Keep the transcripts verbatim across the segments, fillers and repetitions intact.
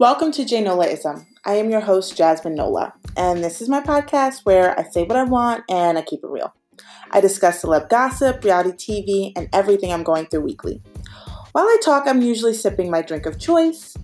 Welcome to Jay Nolaism. I am your host, Jasmine Nola, and this is my podcast where I say what I want and I keep it real. I discuss celeb gossip, reality T V, and everything I'm going through weekly. While I talk, I'm usually sipping my drink of choice.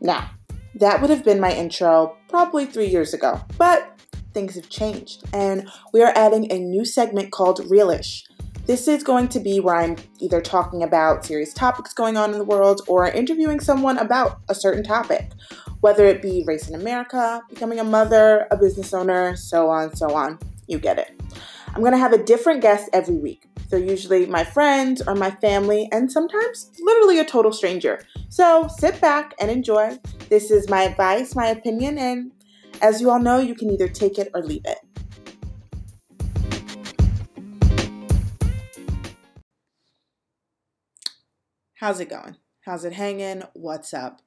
Now, that would have been my intro probably three years ago, but things have changed, and we are adding a new segment called Realish. This is going to be where I'm either talking about serious topics going on in the world or interviewing someone about a certain topic, whether it be race in America, becoming a mother, a business owner, so on, so on. You get it. I'm going to have a different guest every week. They're usually my friends or my family and sometimes literally a total stranger. So sit back and enjoy. This is my advice, my opinion, and as you all know, you can either take it or leave it. How's it going? How's it hanging? What's up?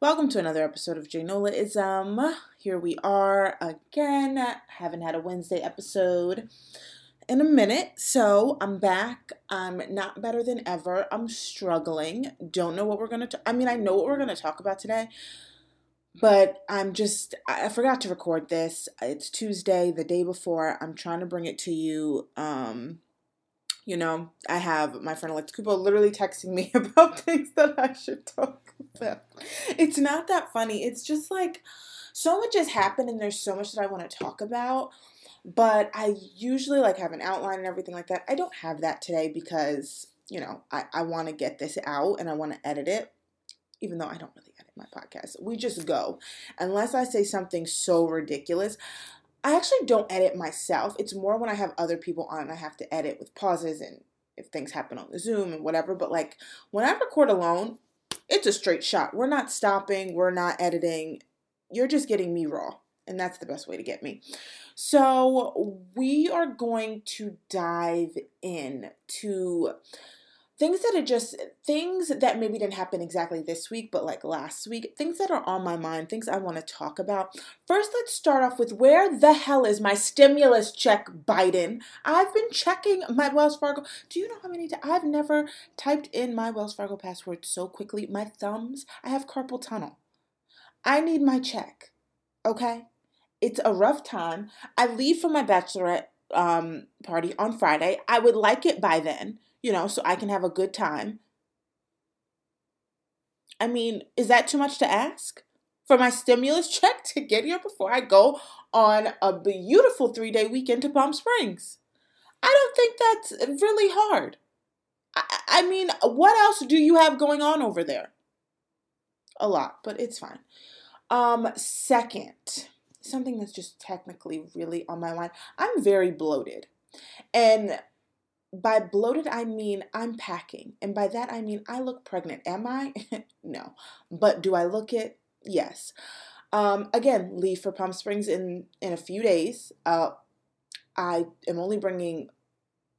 Welcome to another episode of Jay Nolaism. Here we are again. I haven't had a Wednesday episode in a minute, so I'm back. I'm not better than ever. I'm struggling. Don't know what we're going to talk I mean, I know what we're going to talk about today, but I'm just, I forgot to record this. It's Tuesday, the day before. I'm trying to bring it to you. Um... You know, I have my friend Alex Kupo literally texting me about things that I should talk about. It's not that funny. It's just like so much has happened and there's so much that I want to talk about. But I usually like have an outline and everything like that. I don't have that today because, you know, I, I want to get this out and I want to edit it. Even though I don't really edit my podcast. We just go. Unless I say something so ridiculous. I actually don't edit myself. It's more when I have other people on and I have to edit with pauses and if things happen on the Zoom and whatever. But like when I record alone, it's a straight shot. We're not stopping. We're not editing. You're just getting me raw. And that's the best way to get me. So we are going to dive in to things that are just things that maybe didn't happen exactly this week, but like last week, things that are on my mind, things I want to talk about. First, let's start off with where the hell is my stimulus check, Biden? I've been checking my Wells Fargo. Do you know how many times? I've never typed in my Wells Fargo password so quickly. My thumbs, I have carpal tunnel. I need my check, okay? It's a rough time. I leave for my bachelorette um, party on Friday. I would like it by then. You know, so I can have a good time. I mean, is that too much to ask? For my stimulus check to get here before I go on a beautiful three-day weekend to Palm Springs. I don't think that's really hard. I, I mean, what else do you have going on over there? A lot, but it's fine. Um, second, something that's just technically really on my mind. I'm very bloated. And by bloated, I mean I'm packing. And by that, I mean I look pregnant. Am I? No. But do I look it? Yes. Um, again, leave for Palm Springs in, in a few days. Uh, I am only bringing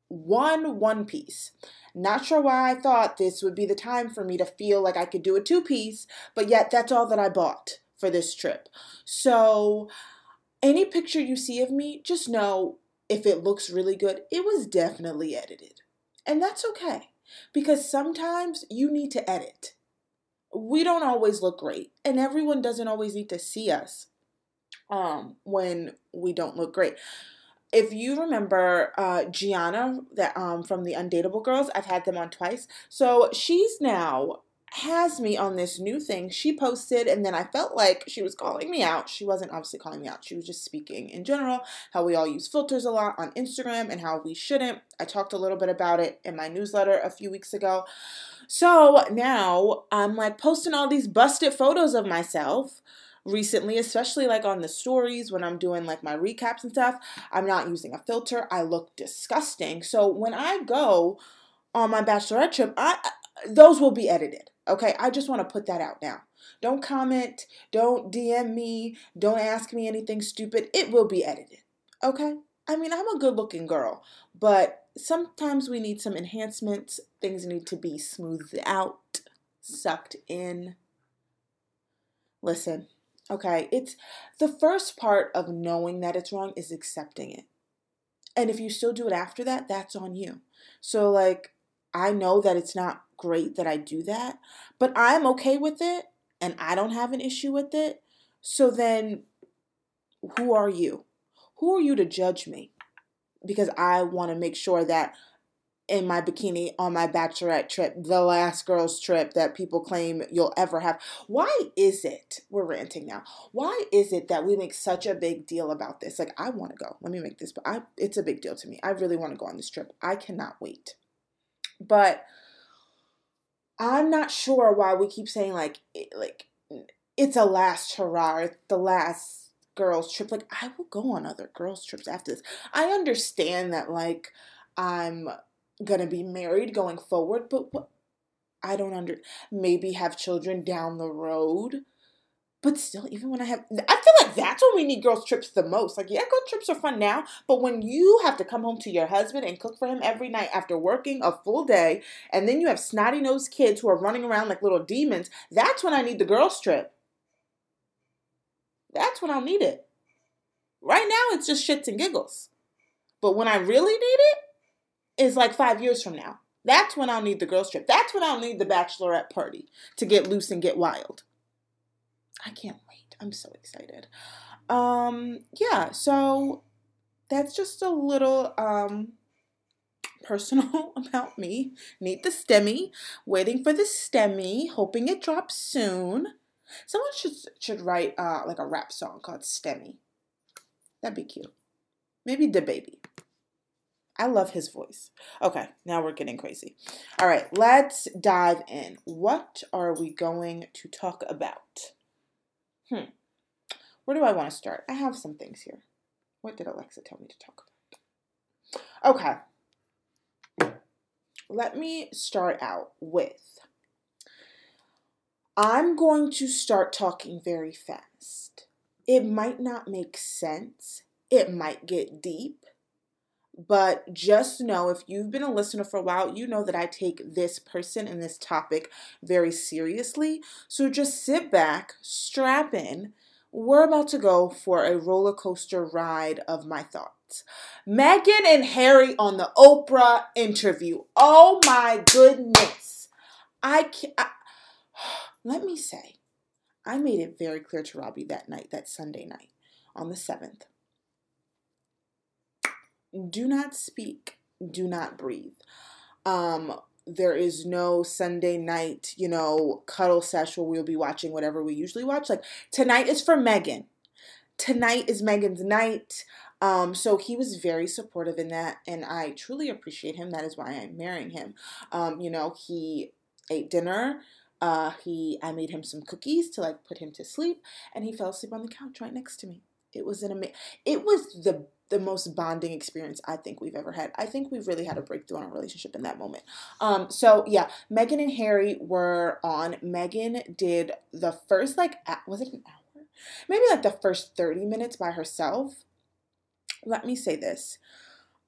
one one-piece. Not sure why I thought this would be the time for me to feel like I could do a two-piece, but yet that's all that I bought for this trip. So any picture you see of me, just know if it looks really good, it was definitely edited. And that's okay, because sometimes you need to edit. We don't always look great, and everyone doesn't always need to see us um, when we don't look great. If you remember uh, Gianna that um, from the Undateable Girls, I've had them on twice. So she's now has me on this new thing she posted, and then I felt like she was calling me out. She wasn't obviously calling me out. She was just speaking in general, how we all use filters a lot on Instagram and how we shouldn't. I talked a little bit about it in my newsletter a few weeks ago. So now I'm like posting all these busted photos of myself recently, especially like on the stories when I'm doing like my recaps and stuff. I'm not using a filter. I look disgusting. So when I go on my bachelorette trip, I those will be edited. Okay, I just want to put that out now. Don't comment, don't D M me, don't ask me anything stupid. It will be edited, okay? I mean, I'm a good-looking girl, but sometimes we need some enhancements. Things need to be smoothed out, sucked in. Listen, okay, it's the first part of knowing that it's wrong is accepting it. And if you still do it after that, that's on you. So, like, I know that it's not great that I do that, but I'm okay with it. and I don't have an issue with it, so then who are you? Who are you to judge me? Because I want to make sure that in my bikini on my bachelorette trip, the last girls trip that people claim you'll ever have. Why is it, we're ranting now, why is it that we make such a big deal about this? Like, I want to go. Let me make this, but I, it's a big deal to me. I really want to go on this trip. I cannot wait. But I'm not sure why we keep saying, like, it, like it's a last hurrah, the last girls trip. Like, I will go on other girls trips after this. I understand that, like, I'm going to be married going forward, but what, I don't under, maybe have children down the road, but still, even when I have, I feel like that's when we need girls trips the most. Like, yeah, girl trips are fun now, but when you have to come home to your husband and cook for him every night after working a full day, and then you have snotty-nosed kids who are running around like little demons, that's when I need the girls trip. That's when I'll need it. Right now, it's just shits and giggles, but when I really need it, is like five years from now. That's when I'll need the girls trip. That's when I'll need the bachelorette party to get loose and get wild. I can't wait. I'm so excited. Um, yeah, so that's just a little um, personal about me. Need the STEMI. Waiting for the STEMI. Hoping it drops soon. Someone should should write uh, like a rap song called STEMI. That'd be cute. Maybe DaBaby. I love his voice. Okay, now we're getting crazy. All right, let's dive in. What are we going to talk about? Hmm. Where do I want to start? I have some things here. What did Alexa tell me to talk about? Okay. Let me start out with, I'm going to start talking very fast. It might not make sense. It might get deep. But just know, if you've been a listener for a while, you know that I take this person and this topic very seriously. So just sit back, strap in. We're about to go for a roller coaster ride of my thoughts. Meghan and Harry on the Oprah interview. Oh my goodness. I can't. I, let me say, I made it very clear to Robbie that night, that Sunday night on the seventh. Do not speak. Do not breathe. Um, there is no Sunday night, you know, cuddle sesh where we'll be watching whatever we usually watch. Like, tonight is for Meghan. Tonight is Meghan's night. Um, so he was very supportive in that, and I truly appreciate him. That is why I'm marrying him. Um, you know, he ate dinner. Uh, he, I made him some cookies to, like, put him to sleep, and he fell asleep on the couch right next to me. It was an amazing, it was the the most bonding experience I think we've ever had. I think we've really had a breakthrough on our relationship in that moment. Um, so yeah, Meghan and Harry were on. Meghan did the first, like, was it an hour? Maybe like the first thirty minutes by herself. Let me say this.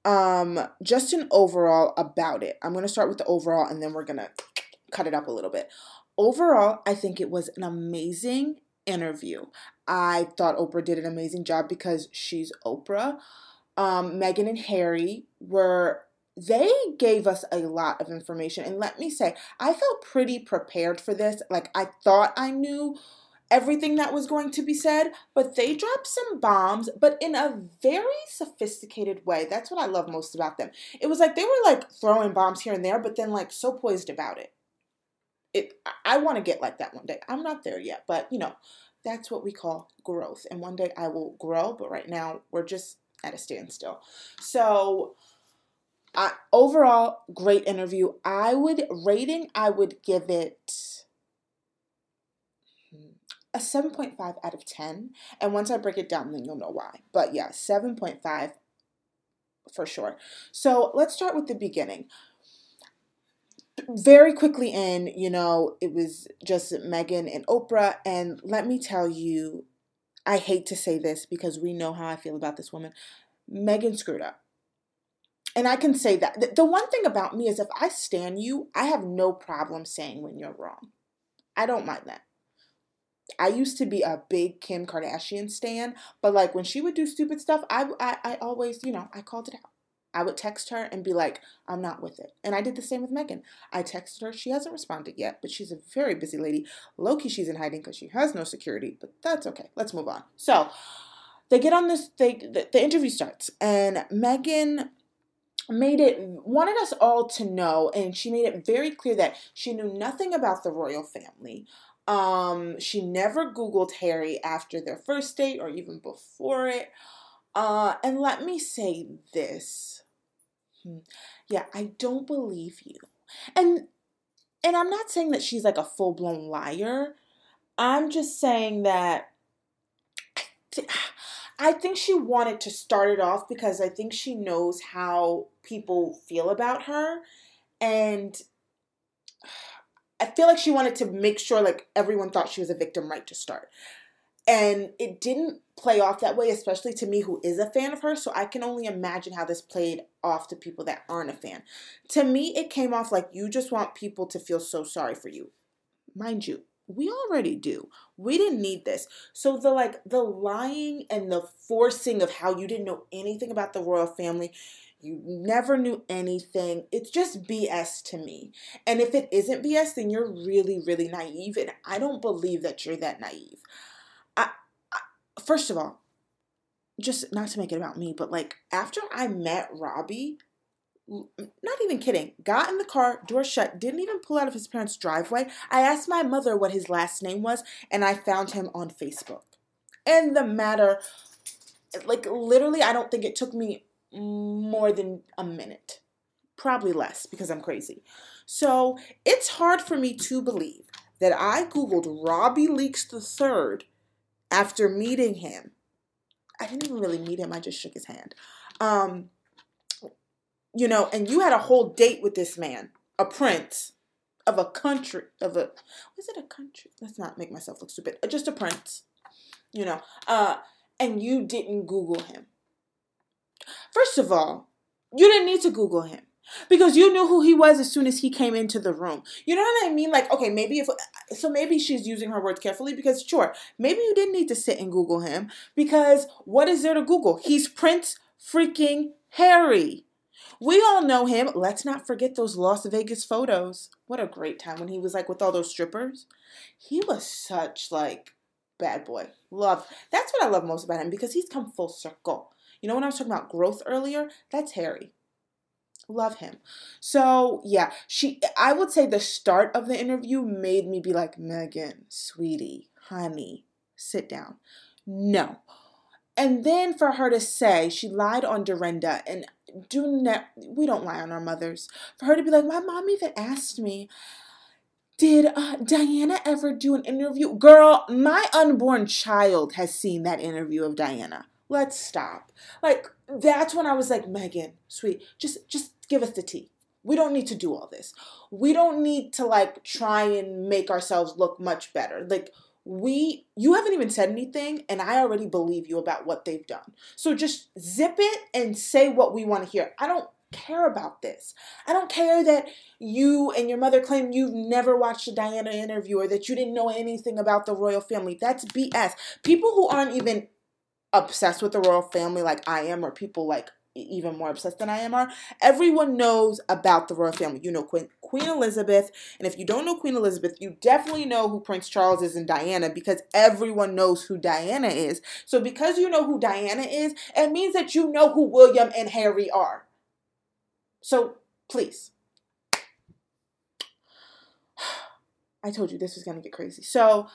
Um, just an overall about it. I'm going to start with the overall and then we're going to cut it up a little bit. Overall, I think it was an amazing interview. I thought Oprah did an amazing job because she's Oprah. Um, Meghan and Harry were, they gave us a lot of information. And let me say, I felt pretty prepared for this. Like, I thought I knew everything that was going to be said, but they dropped some bombs, but in a very sophisticated way. That's what I love most about them. It was like, they were like throwing bombs here and there, but then like so poised about it. It, I want to get like that one day. I'm not there yet, but you know, that's what we call growth. And one day I will grow, but right now we're just at a standstill. So uh, overall, great interview. I would, rating, I would give it a seven point five out of ten. And once I break it down, then you'll know why. But yeah, seven point five for sure. So let's start with the beginning. Very quickly in, you know, it was just Meghan and Oprah, and let me tell you, I hate to say this because we know how I feel about this woman. Meghan screwed up. And I can say that. The one thing about me is if I stan you, I have no problem saying when you're wrong. I don't mind that. I used to be a big Kim Kardashian stan, but like when she would do stupid stuff, I, I, I always, you know, I called it out. I would text her and be like, I'm not with it. And I did the same with Meghan. I texted her. She hasn't responded yet, but she's a very busy lady. Low-key, she's in hiding because she has no security, but that's okay. Let's move on. So they get on this, they, the, the interview starts, and Meghan made it, wanted us all to know, and she made it very clear that she knew nothing about the royal family. Um, she never Googled Harry after their first date or even before it. Uh, and let me say this. Yeah, I don't believe you. And and I'm not saying that she's like a full-blown liar. I'm just saying that I, th- I think she wanted to start it off because I think she knows how people feel about her. And I feel like she wanted to make sure like everyone thought she was a victim right to start. And it didn't play off that way, especially to me who is a fan of her. So I can only imagine how this played off to people that aren't a fan. To me, it came off like you just want people to feel so sorry for you. Mind you, we already do. We didn't need this. So the like the lying and the forcing of how you didn't know anything about the royal family, you never knew anything. It's just B S to me. And if it isn't B S, then you're really, really naive. And I don't believe that you're that naive. I, I, first of all, just not to make it about me, but like after I met Robbie, not even kidding, got in the car, door shut, didn't even pull out of his parents' driveway. I asked my mother what his last name was, and I found him on Facebook. And the matter, like literally, I don't think it took me more than a minute, probably less because I'm crazy. So it's hard for me to believe that I Googled Robbie Leakes the Third after meeting him. I didn't even really meet him. I just shook his hand. Um, you know, and you had a whole date with this man, a prince of a country, of a, was it a country? Let's not make myself look stupid. Just a prince, you know, uh, and you didn't Google him. First of all, you didn't need to Google him because you knew who he was as soon as he came into the room. You know what I mean? Like, okay, maybe if, so maybe she's using her words carefully because sure, maybe you didn't need to sit and Google him because what is there to Google? He's Prince freaking Harry. We all know him. Let's not forget those Las Vegas photos. What a great time when he was like with all those strippers. He was such like bad boy. Love. That's what I love most about him because he's come full circle. You know when I was talking about growth earlier? That's Harry. Love him. So yeah, she. I would say the start of the interview made me be like, Meghan, sweetie, honey, sit down. No. And then for her to say she lied on Dorinda and do not, we don't lie on our mothers. For her to be like, my mom even asked me, did uh, Diana ever do an interview? Girl, my unborn child has seen that interview of Diana. Let's stop. Like, that's when I was like, Meghan, sweet, just just give us the tea. We don't need to do all this. We don't need to, like, try and make ourselves look much better. Like, we, you haven't even said anything, and I already believe you about what they've done. So just zip it and say what we want to hear. I don't care about this. I don't care that you and your mother claim you've never watched a Diana interview or that you didn't know anything about the royal family. That's B S. People who aren't even obsessed with the royal family like I am, or people like even more obsessed than I am are, everyone knows about the royal family. You know Queen, Queen Elizabeth, and if you don't know Queen Elizabeth, you definitely know who Prince Charles is and Diana because everyone knows who Diana is. So because you know who Diana is, it means that you know who William and Harry are. So please. I told you this was going to get crazy. So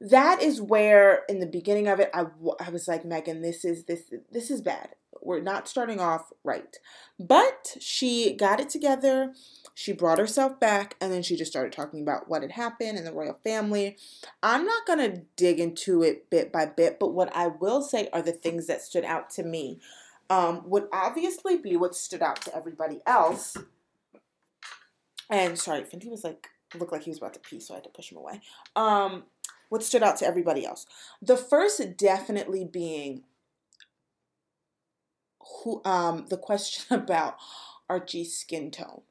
that is where, in the beginning of it, I, w- I was like, Meghan, this is this this is bad. We're not starting off right. But she got it together. She brought herself back, and then she just started talking about what had happened in the royal family. I'm not going to dig into it bit by bit, but what I will say are the things that stood out to me um, would obviously be what stood out to everybody else. And sorry, Fenty was like, looked like he was about to pee, so I had to push him away. Um... What stood out to everybody else? The first definitely being who um, the question about Archie's skin tone.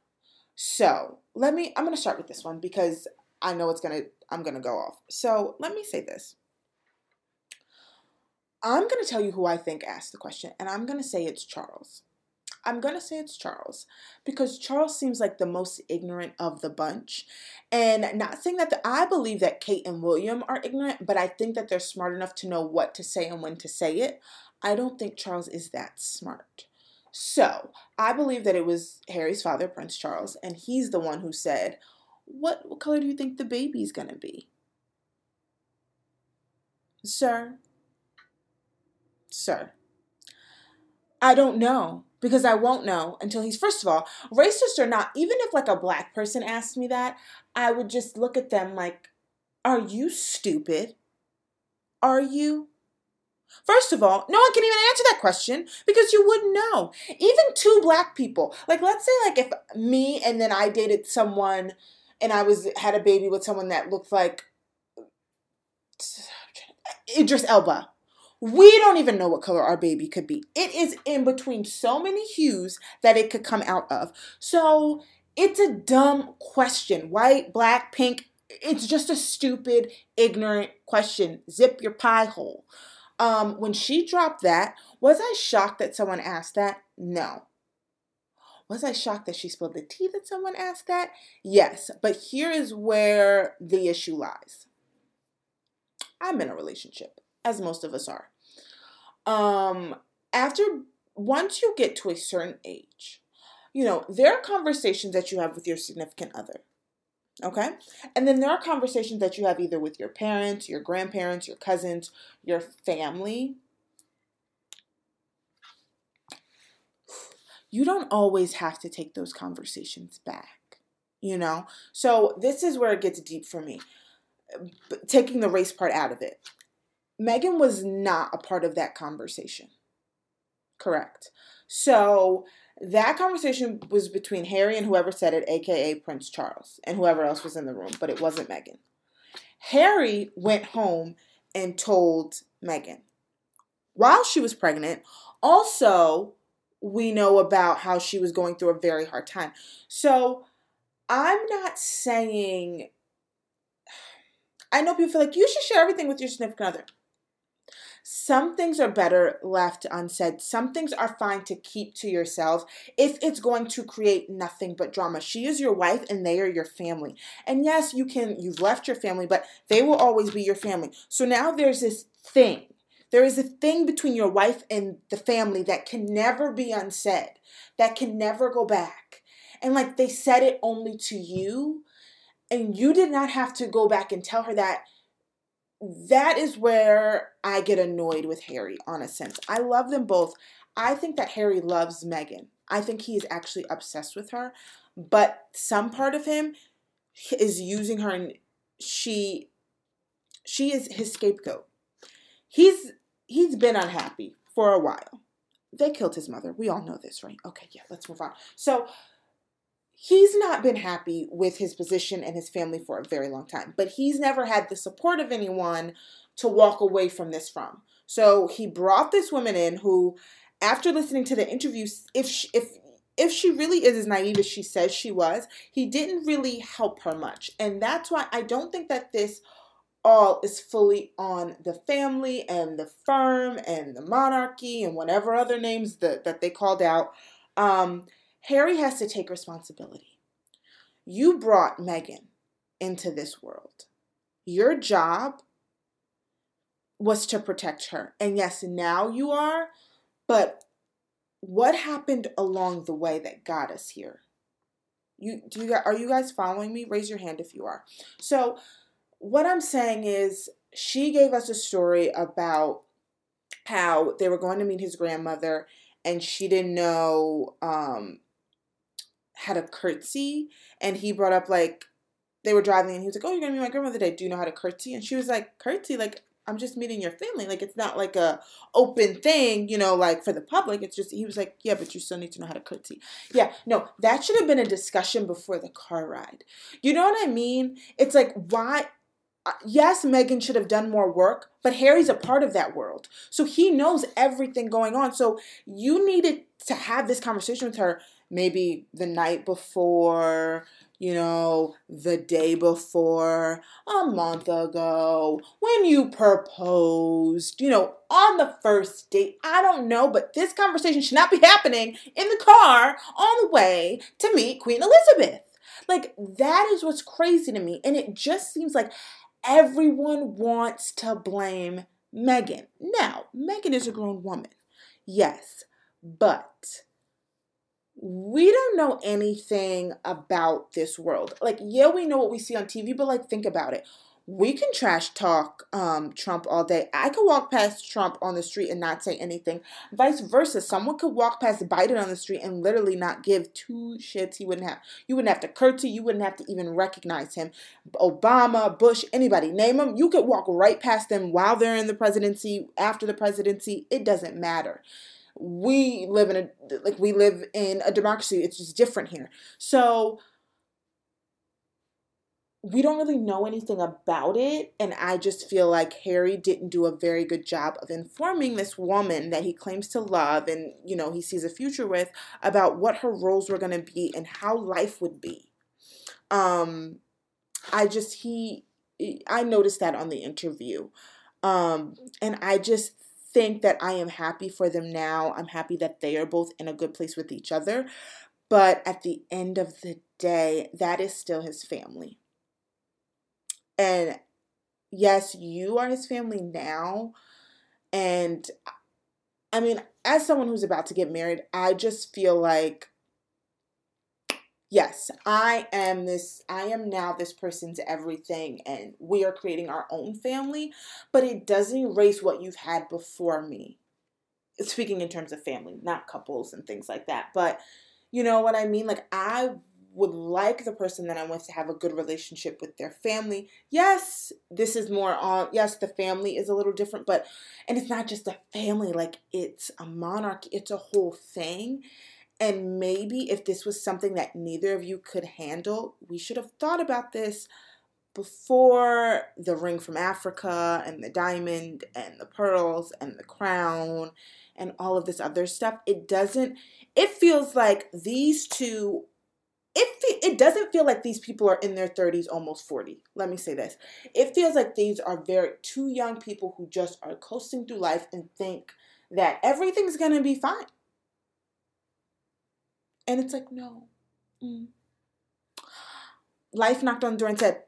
So let me, I'm going to start with this one because I know it's going to, I'm going to go off. So let me say this. I'm going to tell you who I think asked the question, and I'm going to say it's Charles. I'm going to say it's Charles, because Charles seems like the most ignorant of the bunch. And not saying that the, I believe that Kate and William are ignorant, but I think that they're smart enough to know what to say and when to say it. I don't think Charles is that smart. So I believe that it was Harry's father, Prince Charles, and he's the one who said, what, what color do you think the baby's going to be? Sir, sir, I don't know, because I won't know until he's, first of all, racist or not, even if like a black person asked me that, I would just look at them like, are you stupid? Are you? First of all, no one can even answer that question because you wouldn't know. Even two black people, like let's say like if me and then I dated someone and I was had a baby with someone that looked like Idris Elba. We don't even know what color our baby could be. It is in between so many hues that it could come out of. So it's a dumb question. White, black, pink. It's just a stupid, ignorant question. Zip your pie hole. Um, when she dropped that, was I shocked that someone asked that? No. Was I shocked that she spilled the tea that someone asked that? Yes. But here is where the issue lies. I'm in a relationship, as most of us are. Um, after, once you get to a certain age, you know, there are conversations that you have with your significant other. Okay? And then there are conversations that you have either with your parents, your grandparents, your cousins, your family. You don't always have to take those conversations back, you know? So this is where it gets deep for me. Taking the race part out of it. Meghan was not a part of that conversation. Correct. So that conversation was between Harry and whoever said it, aka Prince Charles, and whoever else was in the room, but it wasn't Meghan. Harry went home and told Meghan while she was pregnant. Also, we know about how she was going through a very hard time. So I'm not saying... I know people feel like you should share everything with your significant other. Some things are better left unsaid. Some things are fine to keep to yourself if it's going to create nothing but drama. She is your wife and they are your family. And yes, you can, you've left your family, but they will always be your family. So now there's this thing. There is a thing between your wife and the family that can never be unsaid, that can never go back. And like they said it only to you. And you did not have to go back and tell her that. That is where I get annoyed with Harry, on a sense. I love them both. I think that Harry loves Meghan. I think he is actually obsessed with her. But some part of him is using her, and she, she is his scapegoat. He's, he's been unhappy for a while. They killed his mother. We all know this, right? Okay, yeah, let's move on. So... he's not been happy with his position and his family for a very long time, but he's never had the support of anyone to walk away from this from. So he brought this woman in who, after listening to the interview, if she, if if she really is as naive as she says she was, he didn't really help her much. And that's why I don't think that this all is fully on the family and the firm and the monarchy and whatever other names that, that they called out. Um... Harry has to take responsibility. You brought Meghan into this world. Your job was to protect her. And yes, now you are, but what happened along the way that got us here? You do you are you guys following me? Raise your hand if you are. So, what I'm saying is she gave us a story about how they were going to meet his grandmother and she didn't know um how to curtsy, and he brought up, like, they were driving and he was like, oh, you're gonna meet my grandmother today, do you know how to curtsy? And she was like, curtsy? Like, I'm just meeting your family, like, it's not like a open thing, you know, like for the public. It's just, he was like, yeah, but you still need to know how to curtsy. Yeah, no, that should have been a discussion before the car ride. You know what I mean? It's like, why? Yes, Meghan should have done more work, but Harry's a part of that world. So he knows everything going on. So you needed to have this conversation with her maybe the night before, you know, the day before, a month ago, when you proposed, you know, on the first date. I don't know, but this conversation should not be happening in the car on the way to meet Queen Elizabeth. Like, that is what's crazy to me. And it just seems like everyone wants to blame Meghan. Now, Meghan is a grown woman. Yes, but we don't know anything about this world. Like, yeah, we know what we see on T V, but, like, think about it. We can trash talk um, Trump all day. I could walk past Trump on the street and not say anything. Vice versa. Someone could walk past Biden on the street and literally not give two shits. He wouldn't have. You wouldn't have to curtsy. You wouldn't have to even recognize him. Obama, Bush, anybody, name them. You could walk right past them while they're in the presidency, after the presidency. It doesn't matter. We live in a like we live in a democracy. It's just different here. So we don't really know anything about it. And I just feel like Harry didn't do a very good job of informing this woman that he claims to love and, you know, he sees a future with about what her roles were going to be and how life would be. Um, I just, he, I noticed that on the interview. Um, and I just think that I am happy for them now. I'm happy that they are both in a good place with each other. But at the end of the day, that is still his family. And yes, you are his family now. And I mean, as someone who's about to get married, I just feel like, yes, I am this, I am now this person's everything. And we are creating our own family, but it doesn't erase what you've had before me. Speaking in terms of family, not couples and things like that. But you know what I mean? Like, I would like the person that I'm with to have a good relationship with their family. Yes, this is more on, yes, the family is a little different, but, and it's not just a family, like it's a monarchy, it's a whole thing. And maybe if this was something that neither of you could handle, we should have thought about this before the ring from Africa and the diamond and the pearls and the crown and all of this other stuff. It doesn't, it feels like these two It, it doesn't feel like these people are in their thirties, almost forty. Let me say this. It feels like these are very two young people who just are coasting through life and think that everything's going to be fine. And it's like, no. Mm. Life knocked on the door and said,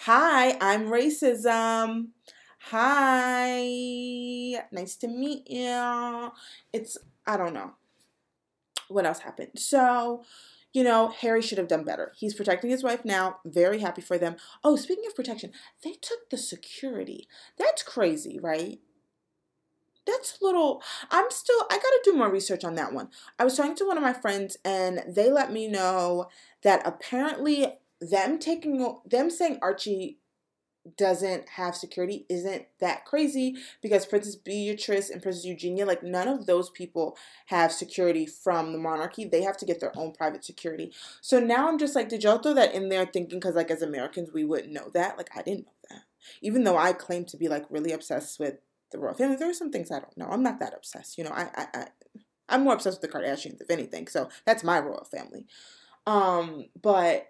hi, I'm racism. Hi. Nice to meet you. It's, I don't know. What else happened? So, you know, Harry should have done better. He's protecting his wife now. Very happy for them. Oh, speaking of protection, they took the security. That's crazy, right? That's a little, I'm still, I gotta do more research on that one. I was talking to one of my friends and they let me know that apparently them taking, them saying Archie doesn't have security isn't that crazy because Princess Beatrice and Princess Eugenia, like none of those people have security from the monarchy. They have to get their own private security. So now I'm just like, did y'all throw that in there thinking because like as Americans we wouldn't know that? Like I didn't know that. Even though I claim to be like really obsessed with the royal family, there are some things I don't know. I'm not that obsessed. You know, I, I, I I'm more obsessed with the Kardashians if anything. So that's my royal family. Um, but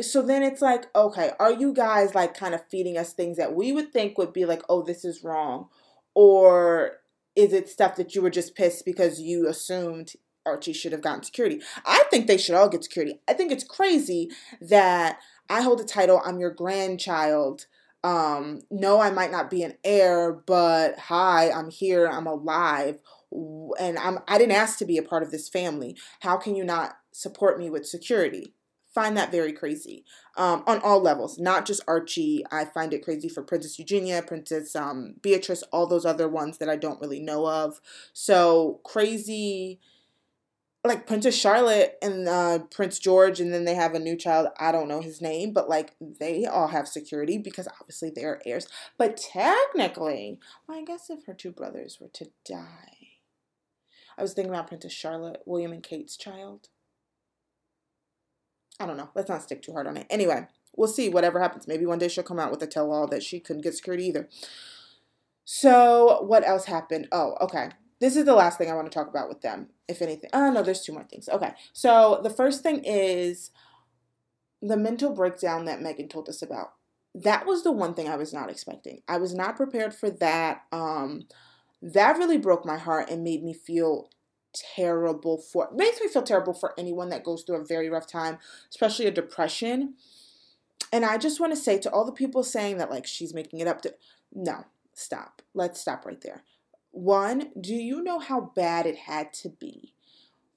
so then it's like, okay, are you guys like kind of feeding us things that we would think would be like, oh, this is wrong? Or is it stuff that you were just pissed because you assumed Archie should have gotten security? I think they should all get security. I think it's crazy that I hold the title, I'm your grandchild. Um, no, I might not be an heir, but hi, I'm here, I'm alive. And I'm, I didn't ask to be a part of this family. How can you not support me with security? Find that very crazy um, on all levels, not just Archie. I find it crazy for Princess Eugenia, Princess um, Beatrice, all those other ones that I don't really know of. So crazy, like Princess Charlotte and uh, Prince George, and then they have a new child. I don't know his name, but like they all have security because obviously they are heirs. But technically, well, I guess if her two brothers were to die, I was thinking about Princess Charlotte, William and Kate's child. I don't know. Let's not stick too hard on it. Anyway, we'll see whatever happens. Maybe one day she'll come out with a tell-all that she couldn't get security either. So what else happened? Oh, okay. This is the last thing I want to talk about with them, if anything. Oh, no, there's two more things. Okay. So the first thing is the mental breakdown that Meghan told us about, that was the one thing I was not expecting. I was not prepared for that. Um, that really broke my heart and made me feel terrible for, makes me feel terrible for anyone that goes through a very rough time, especially a depression. And I just want to say to all the people saying that, like, she's making it up to, no, stop. Let's stop right there. One, do you know how bad it had to be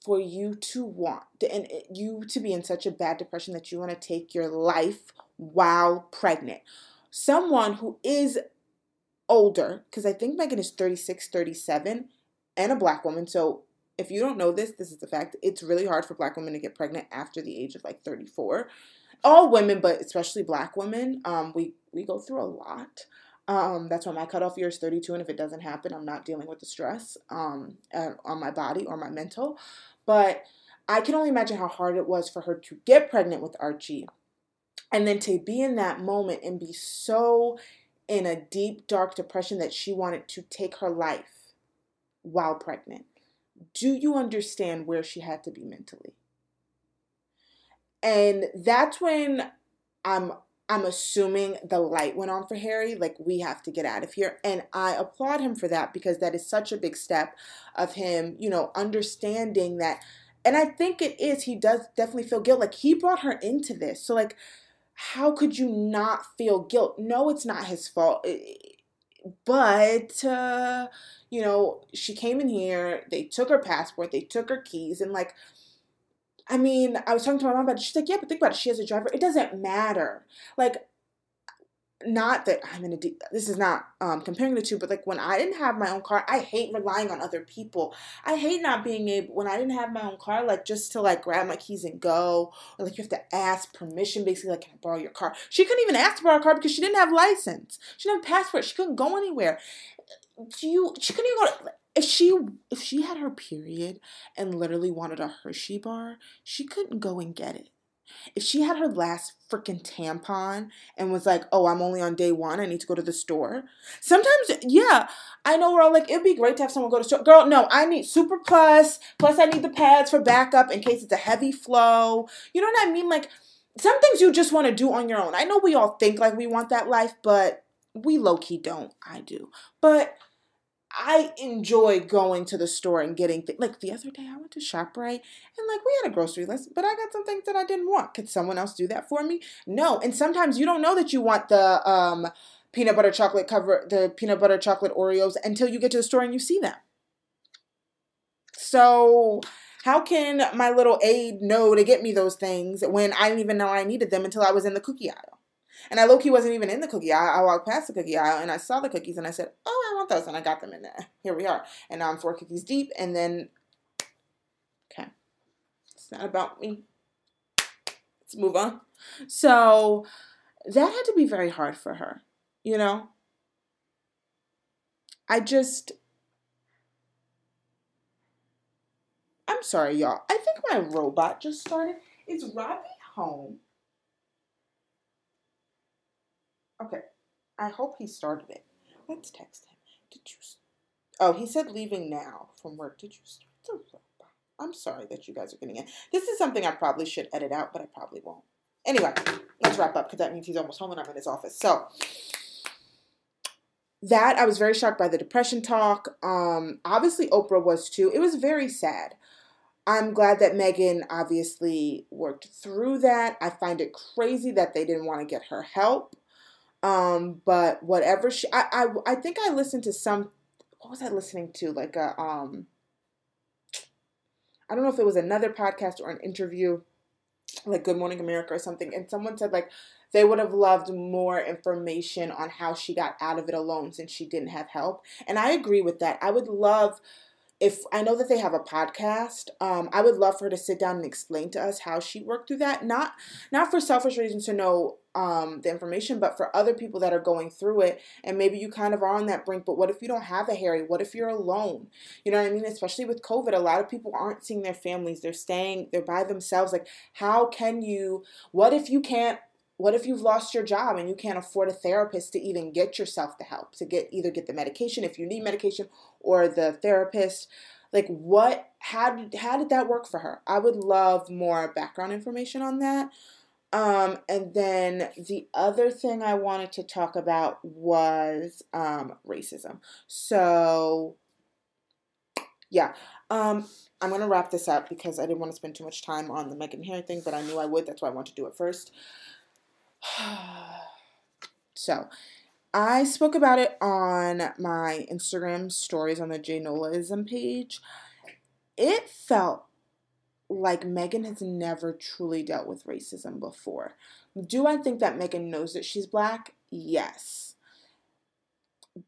for you to want, and you to be in such a bad depression that you want to take your life while pregnant? Someone who is older, because I think Meghan is thirty-six, thirty-seven, and a black woman. So if you don't know this, this is the fact. It's really hard for black women to get pregnant after the age of like thirty-four. All women, but especially black women, um, we, we go through a lot. Um, that's why my cutoff year is thirty-two, and if it doesn't happen, I'm not dealing with the stress um, on my body or my mental. But I can only imagine how hard it was for her to get pregnant with Archie, and then to be in that moment and be so in a deep, dark depression that she wanted to take her life while pregnant. Do you understand where she had to be mentally? And that's when I'm I'm assuming the light went on for Harry, like, we have to get out of here. And I applaud him for that, because that is such a big step of him, you know, understanding that. And I think it is, he does definitely feel guilt. Like, he brought her into this. So, like, how could you not feel guilt? No, it's not his fault. But, uh, you know, she came in here, they took her passport, they took her keys, and, like, I mean, I was talking to my mom about it. She's like, yeah, but think about it. She has a driver. It doesn't matter. Like, not that I'm in a deep, this is not um, comparing the two, but like when I didn't have my own car, I hate relying on other people. I hate not being able, when I didn't have my own car, like just to like grab my keys and go, or like you have to ask permission, basically like, can I borrow your car? She couldn't even ask to borrow a car because she didn't have a license. She didn't have a passport. She couldn't go anywhere. Do you, she couldn't even go to, If she if she had her period and literally wanted a Hershey bar, she couldn't go and get it. If she had her last freaking tampon and was like, oh, I'm only on day one, I need to go to the store. Sometimes, yeah, I know we're all like, it'd be great to have someone go to the store. Girl, no, I need Super Plus, plus I need the pads for backup in case it's a heavy flow. You know what I mean? Like, some things you just want to do on your own. I know we all think like we want that life, but we low-key don't. I do. But I enjoy going to the store and getting things. Like, the other day I went to ShopRite and, like, we had a grocery list, but I got some things that I didn't want. Could someone else do that for me? No. And sometimes you don't know that you want the um, peanut butter chocolate cover, the peanut butter chocolate Oreos until you get to the store and you see them. So how can my little aide know to get me those things when I didn't even know I needed them until I was in the cookie aisle? And I low-key wasn't even in the cookie aisle. I walked past the cookie aisle, and I saw the cookies, and I said, oh, I want those, and I got them in there. Here we are. And now I'm four cookies deep, and then, okay, it's not about me. Let's move on. So that had to be very hard for her, you know? I just, I'm sorry, y'all. I think my robot just started. Is Robbie home? Okay, I hope he started it. Let's text him. Did you? Oh, he said leaving now from work. Did you start the robot? I'm sorry that you guys are getting in. This is something I probably should edit out, but I probably won't. Anyway, let's wrap up because that means he's almost home and I'm in his office. So that, I was very shocked by the depression talk. Um, obviously, Oprah was too. It was very sad. I'm glad that Meghan obviously worked through that. I find it crazy that they didn't want to get her help. Um, but whatever she, I, I, I think I listened to some, what was I listening to? Like a, um, I don't know if it was another podcast or an interview, like Good Morning America or something. And someone said like, they would have loved more information on how she got out of it alone since she didn't have help. And I agree with that. I would love if, I know that they have a podcast, um, I would love for her to sit down and explain to us how she worked through that. Not, not for selfish reasons to know Um, the information, but for other people that are going through it, and maybe you kind of are on that brink, but what if you don't have a Harry? What if you're alone? You know what I mean? Especially with COVID, a lot of people aren't seeing their families. They're staying, they're by themselves. Like, how can you, what if you can't, what if you've lost your job and you can't afford a therapist to even get yourself the help, to get, either get the medication if you need medication or the therapist? Like, what, how did, how did that work for her? I would love more background information on that. Um, and then the other thing I wanted to talk about was um, racism. So, yeah. Um, I'm going to wrap this up because I didn't want to spend too much time on the Meghan Harry thing, but I knew I would. That's why I wanted to do it first. So, I spoke about it on my Instagram stories on the Jay Nolaism page. It felt like Meghan has never truly dealt with racism before. Do I think that Meghan knows that she's black? Yes.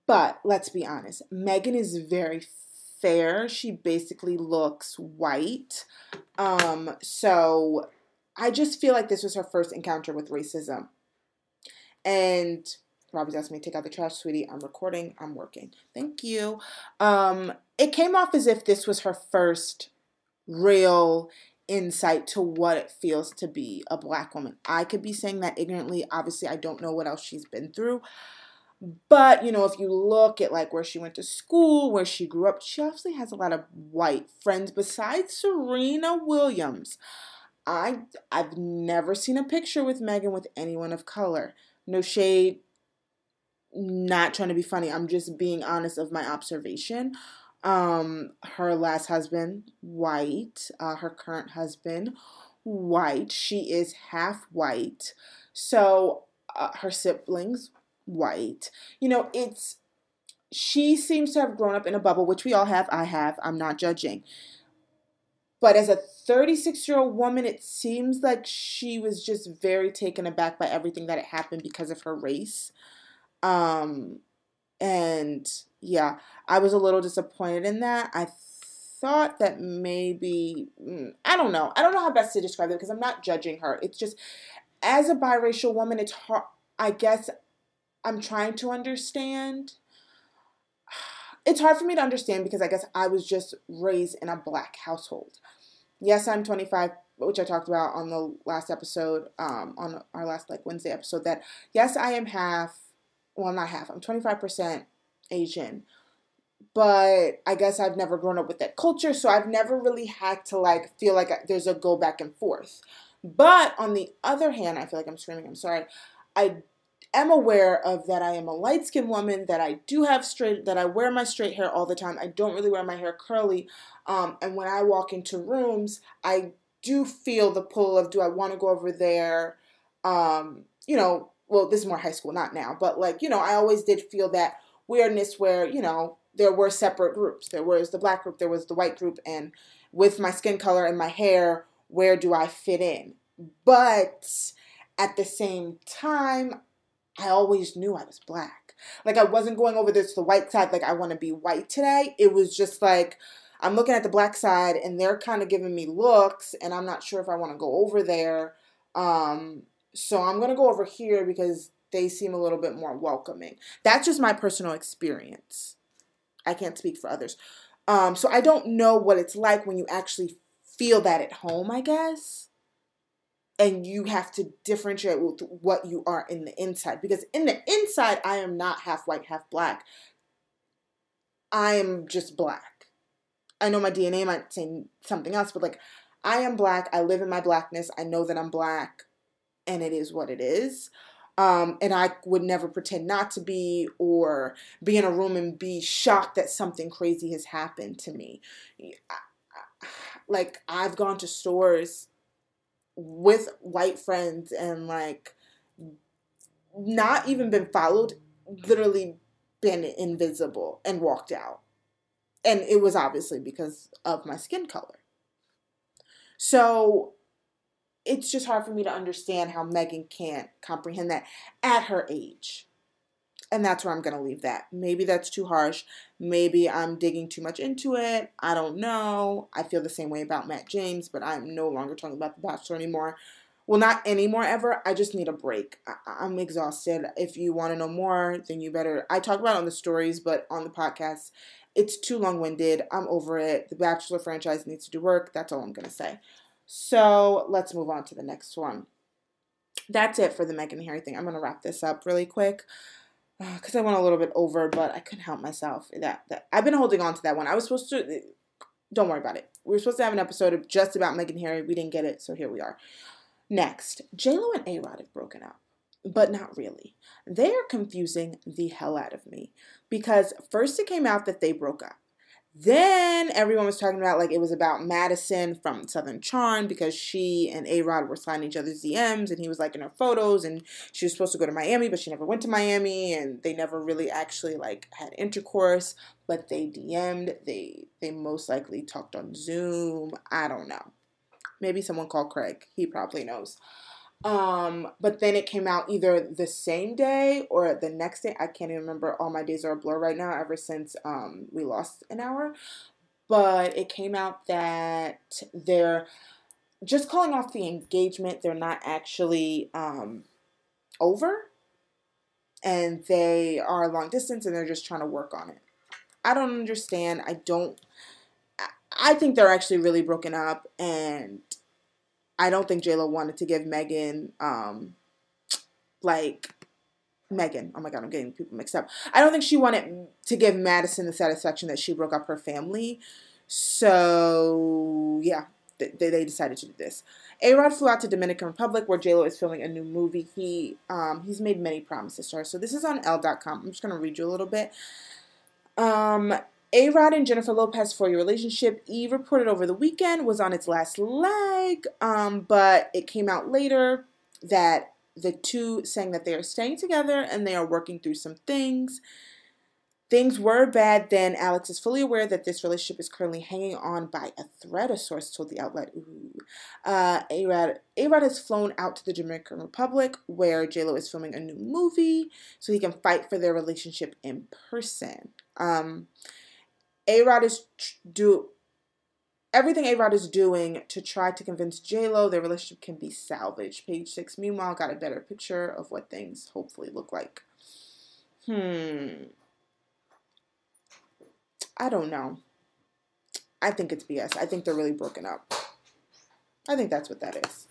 But let's be honest. Meghan is very fair. She basically looks white. Um, so I just feel like this was her first encounter with racism. And Robbie's asked me to take out the trash, sweetie. I'm recording. I'm working. Thank you. Um, it came off as if this was her first real insight to what it feels to be a black woman. I could be saying that ignorantly. Obviously, I don't know what else she's been through. But, you know, if you look at, like, where she went to school, where she grew up, she obviously has a lot of white friends besides Serena Williams. I, I've never seen a picture with Meghan with anyone of color. No shade. Not trying to be funny. I'm just being honest of my observation. Um, her last husband, white, uh, her current husband, white, she is half white, so, uh, her siblings, white, you know, it's, she seems to have grown up in a bubble, which we all have, I have, I'm not judging, but as a thirty-six-year-old woman, it seems like she was just very taken aback by everything that had happened because of her race, um, and yeah, I was a little disappointed in that. I thought that maybe, I don't know. I don't know how best to describe it because I'm not judging her. It's just, as a biracial woman, it's hard. I guess I'm trying to understand. It's hard for me to understand because I guess I was just raised in a black household. Yes, I'm twenty-five, which I talked about on the last episode, um, on our last like Wednesday episode, that yes, I am half, well, not half, I'm twenty-five percent. Asian, but I guess I've never grown up with that culture, so I've never really had to like feel like I, there's a go back and forth. But on the other hand, I feel like I'm screaming, I'm sorry, I am aware of that I am a light-skinned woman, that I do have straight, that I wear my straight hair all the time. I don't really wear my hair curly, um, and when I walk into rooms, I do feel the pull of, do I want to go over there, um, you know, well, this is more high school, not now, but like, you know, I always did feel that weirdness where, you know, there were separate groups. There was the black group, there was the white group, and with my skin color and my hair, where do I fit in? But at the same time, I always knew I was black. Like, I wasn't going over there to the white side like I want to be white today. It was just like, I'm looking at the black side and they're kind of giving me looks and I'm not sure if I want to go over there. Um, so I'm going to go over here because they seem a little bit more welcoming. That's just my personal experience. I can't speak for others. Um, so I don't know what it's like when you actually feel that at home, I guess. And you have to differentiate with what you are in the inside. Because in the inside, I am not half white, half black. I am just black. I know my D N A might say something else, but like, I am black. I live in my blackness. I know that I'm black. And it is what it is. Um, and I would never pretend not to be or be in a room and be shocked that something crazy has happened to me. Like, I've gone to stores with white friends and, like, not even been followed, literally been invisible and walked out. And it was obviously because of my skin color. So it's just hard for me to understand how Meghan can't comprehend that at her age. And that's where I'm going to leave that. Maybe that's too harsh. Maybe I'm digging too much into it. I don't know. I feel the same way about Matt James, but I'm no longer talking about The Bachelor anymore. Well, not anymore ever. I just need a break. I- I'm exhausted. If you want to know more, then you better. I talk about it on the stories, but on the podcast, it's too long-winded. I'm over it. The Bachelor franchise needs to do work. That's all I'm going to say. So let's move on to the next one. That's it for the Meghan Harry thing. I'm going to wrap this up really quick because uh, I went a little bit over, but I couldn't help myself. That, that I've been holding on to that one. I was supposed to, don't worry about it. We were supposed to have an episode of just about Meghan Harry. We didn't get it, so here we are. Next, JLo and A-Rod have broken up, but not really. They are confusing the hell out of me because first it came out that they broke up. Then everyone was talking about like it was about Madison from Southern Charm because she and A-Rod were sliding each other's D Ms and he was like in her photos and she was supposed to go to Miami, but she never went to Miami and they never really actually like had intercourse, but they D M'd. They, they most likely talked on Zoom. I don't know. Maybe someone called Craig. He probably knows. Um, but then it came out either the same day or the next day. I can't even remember. All my days are a blur right now ever since, um, we lost an hour. But it came out that they're just calling off the engagement. They're not actually, um, over. And they are long distance and they're just trying to work on it. I don't understand. I don't. I think they're actually really broken up and I don't think JLo wanted to give Meghan, um, like, Meghan. Oh, my God, I'm getting people mixed up. I don't think she wanted to give Madison the satisfaction that she broke up her family. So, yeah, they, they decided to do this. A-Rod flew out to Dominican Republic where JLo is filming a new movie. He um, He's made many promises to her. So this is on L dot com. I'm just going to read you a little bit. Um... A-Rod and Jennifer Lopez four-year relationship, E! Reported over the weekend, was on its last leg, um, but it came out later that the two saying that they are staying together and they are working through some things. Things were bad then. Alex is fully aware that this relationship is currently hanging on by a thread, a source told the outlet. Ooh. Uh, A-Rod, A-Rod has flown out to the Dominican Republic where JLo is filming a new movie so he can fight for their relationship in person. Um... A-Rod is do everything A-Rod is doing to try to convince JLo their relationship can be salvaged. Page six, meanwhile, got a better picture of what things hopefully look like. Hmm. I don't know. I think it's B S. I think they're really broken up. I think that's what that is.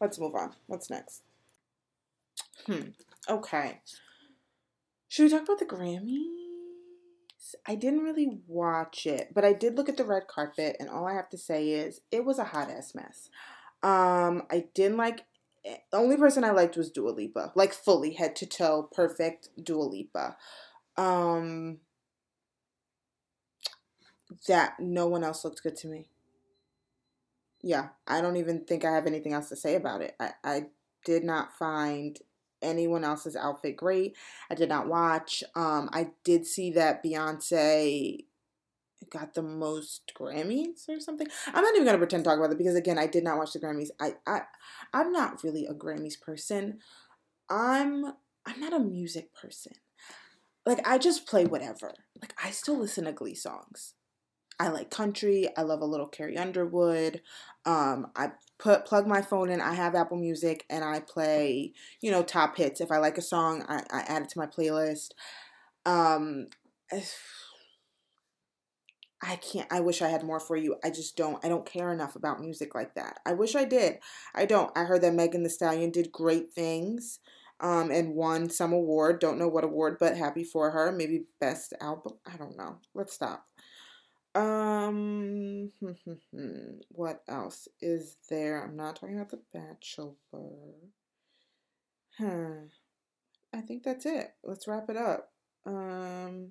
Let's move on. What's next? Hmm. Okay. Should we talk about the Grammys? I didn't really watch it, but I did look at the red carpet, and all I have to say is it was a hot-ass mess. Um, I didn't like it. The only person I liked was Dua Lipa. Like, fully, head-to-toe, perfect Dua Lipa. Um, that, no one else looked good to me. Yeah, I don't even think I have anything else to say about it. I, I did not find anyone else's outfit great. I did not watch. Um, I did see that Beyonce got the most Grammys or something. I'm not even going to pretend to talk about it because, again, I did not watch the Grammys. I, I, I'm not really a Grammys person. I'm, I'm not a music person. Like, I just play whatever. Like, I still listen to Glee songs. I like country. I love a little Carrie Underwood. Um, I put plug my phone in. I have Apple Music and I play, you know, top hits. If I like a song, I, I add it to my playlist. Um, I can't. I wish I had more for you. I just don't. I don't care enough about music like that. I wish I did. I don't. I heard that Megan Thee Stallion did great things um, and won some award. Don't know what award, but happy for her. Maybe best album. I don't know. Let's stop. Um, what else is there? I'm not talking about The Bachelor. Huh. I think that's it. Let's wrap it up. Um,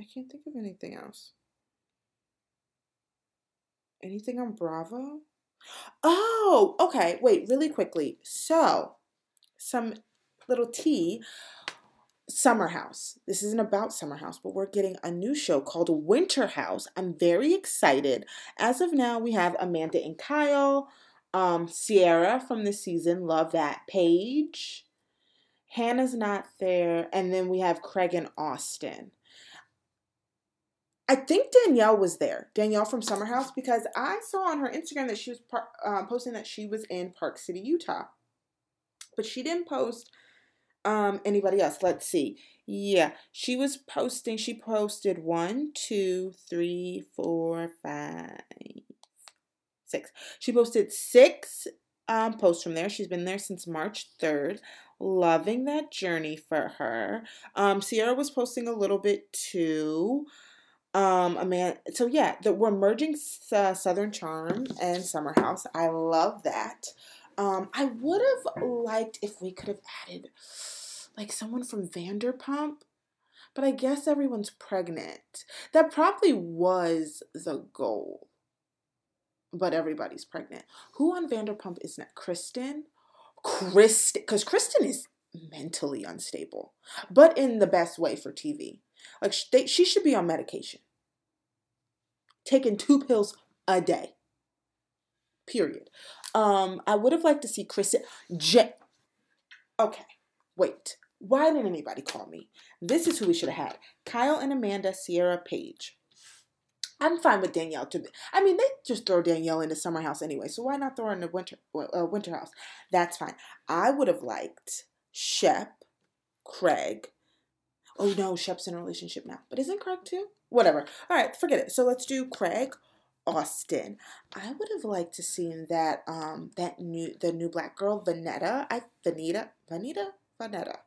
I can't think of anything else. Anything on Bravo? Oh, okay. Wait, really quickly. So, some little tea. Summer House. This isn't about Summer House, but we're getting a new show called Winter House. I'm very excited. As of now, we have Amanda and Kyle, um, Sierra from this season. Love that. Paige. Hannah's not there. And then we have Craig and Austin. I think Danielle was there. Danielle from Summer House, because I saw on her Instagram that she was par- uh, posting that she was in Park City, Utah. But she didn't post Um, anybody else? Let's see. Yeah, she was posting. She posted one, two, three, four, five, six. She posted six um, posts from there. She's been there since March third. Loving that journey for her. Um, Sierra was posting a little bit too. Um, Amanda, so yeah, the, we're merging uh, Southern Charm and Summer House. I love that. Um, I would have liked if we could have added like someone from Vanderpump, but I guess everyone's pregnant. That probably was the goal, but everybody's pregnant. Who on Vanderpump is that? Kristen? Kristen, because Kristen is mentally unstable, but in the best way for T V. Like they, she should be on medication, taking two pills a day. Period. Um, I would have liked to see Kristen. J- okay, wait. Why didn't anybody call me? This is who we should have had: Kyle and Amanda, Sierra, Paige. I'm fine with Danielle too. I mean, they just throw Danielle into Summer House anyway, so why not throw her in the Winter uh, Winter House? That's fine. I would have liked Shep, Craig. Oh no, Shep's in a relationship now. But isn't Craig too? Whatever. All right, forget it. So let's do Craig, Austin. I would have liked to seen that um that new the new black girl, Vanetta. I Vanita, Vanita, Vanetta.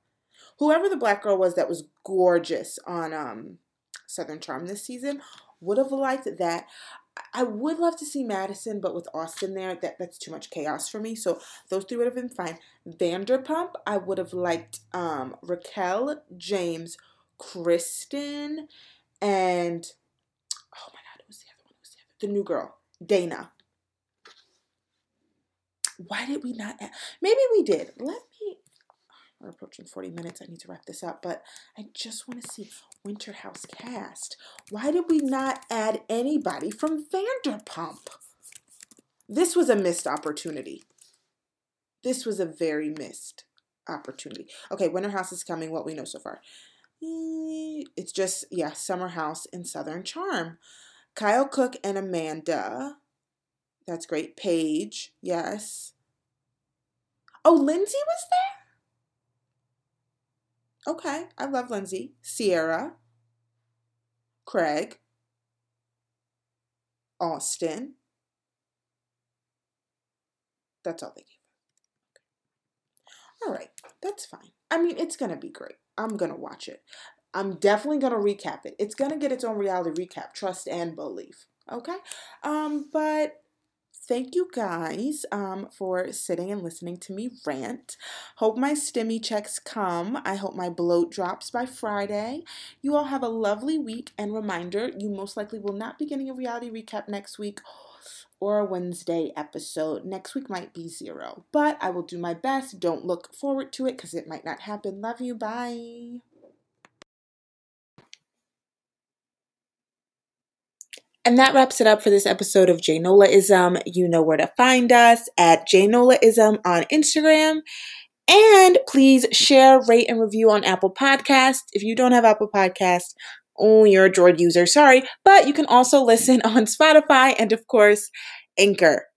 Whoever the black girl was that was gorgeous on um Southern Charm this season, would have liked that. I would love to see Madison, but with Austin there, that, that's too much chaos for me. So those three would have been fine. Vanderpump, I would have liked um, Raquel, James, Kristen, and oh my God, who's the other one? Who's the other? The new girl, Dana. Why did we not? Add? Maybe we did. Let me. We're approaching forty minutes. I need to wrap this up, but I just want to see Winter House cast. Why did we not add anybody from Vanderpump? This was a missed opportunity. This was a very missed opportunity. Okay, Winter House is coming, what we know so far. It's just, yeah, Summer House and Southern Charm. Kyle Cook and Amanda. That's great. Paige, yes. Oh, Lindsay was there? Okay, I love Lindsay. Sierra, Craig, Austin. That's all they gave. All right, that's fine. I mean, it's going to be great. I'm going to watch it. I'm definitely going to recap it. It's going to get its own reality recap, trust and belief. Okay? Um, but... Thank you guys um, for sitting and listening to me rant. Hope my stimmy checks come. I hope my bloat drops by Friday. You all have a lovely week. And reminder, you most likely will not be getting a reality recap next week or a Wednesday episode. Next week might be zero. But I will do my best. Don't look forward to it because it might not happen. Love you. Bye. And that wraps it up for this episode of Jay Nolaism. You know where to find us at Jay Nolaism on Instagram. And please share, rate, and review on Apple Podcasts. If you don't have Apple Podcasts, oh, you're a droid user. Sorry. But you can also listen on Spotify and, of course, Anchor.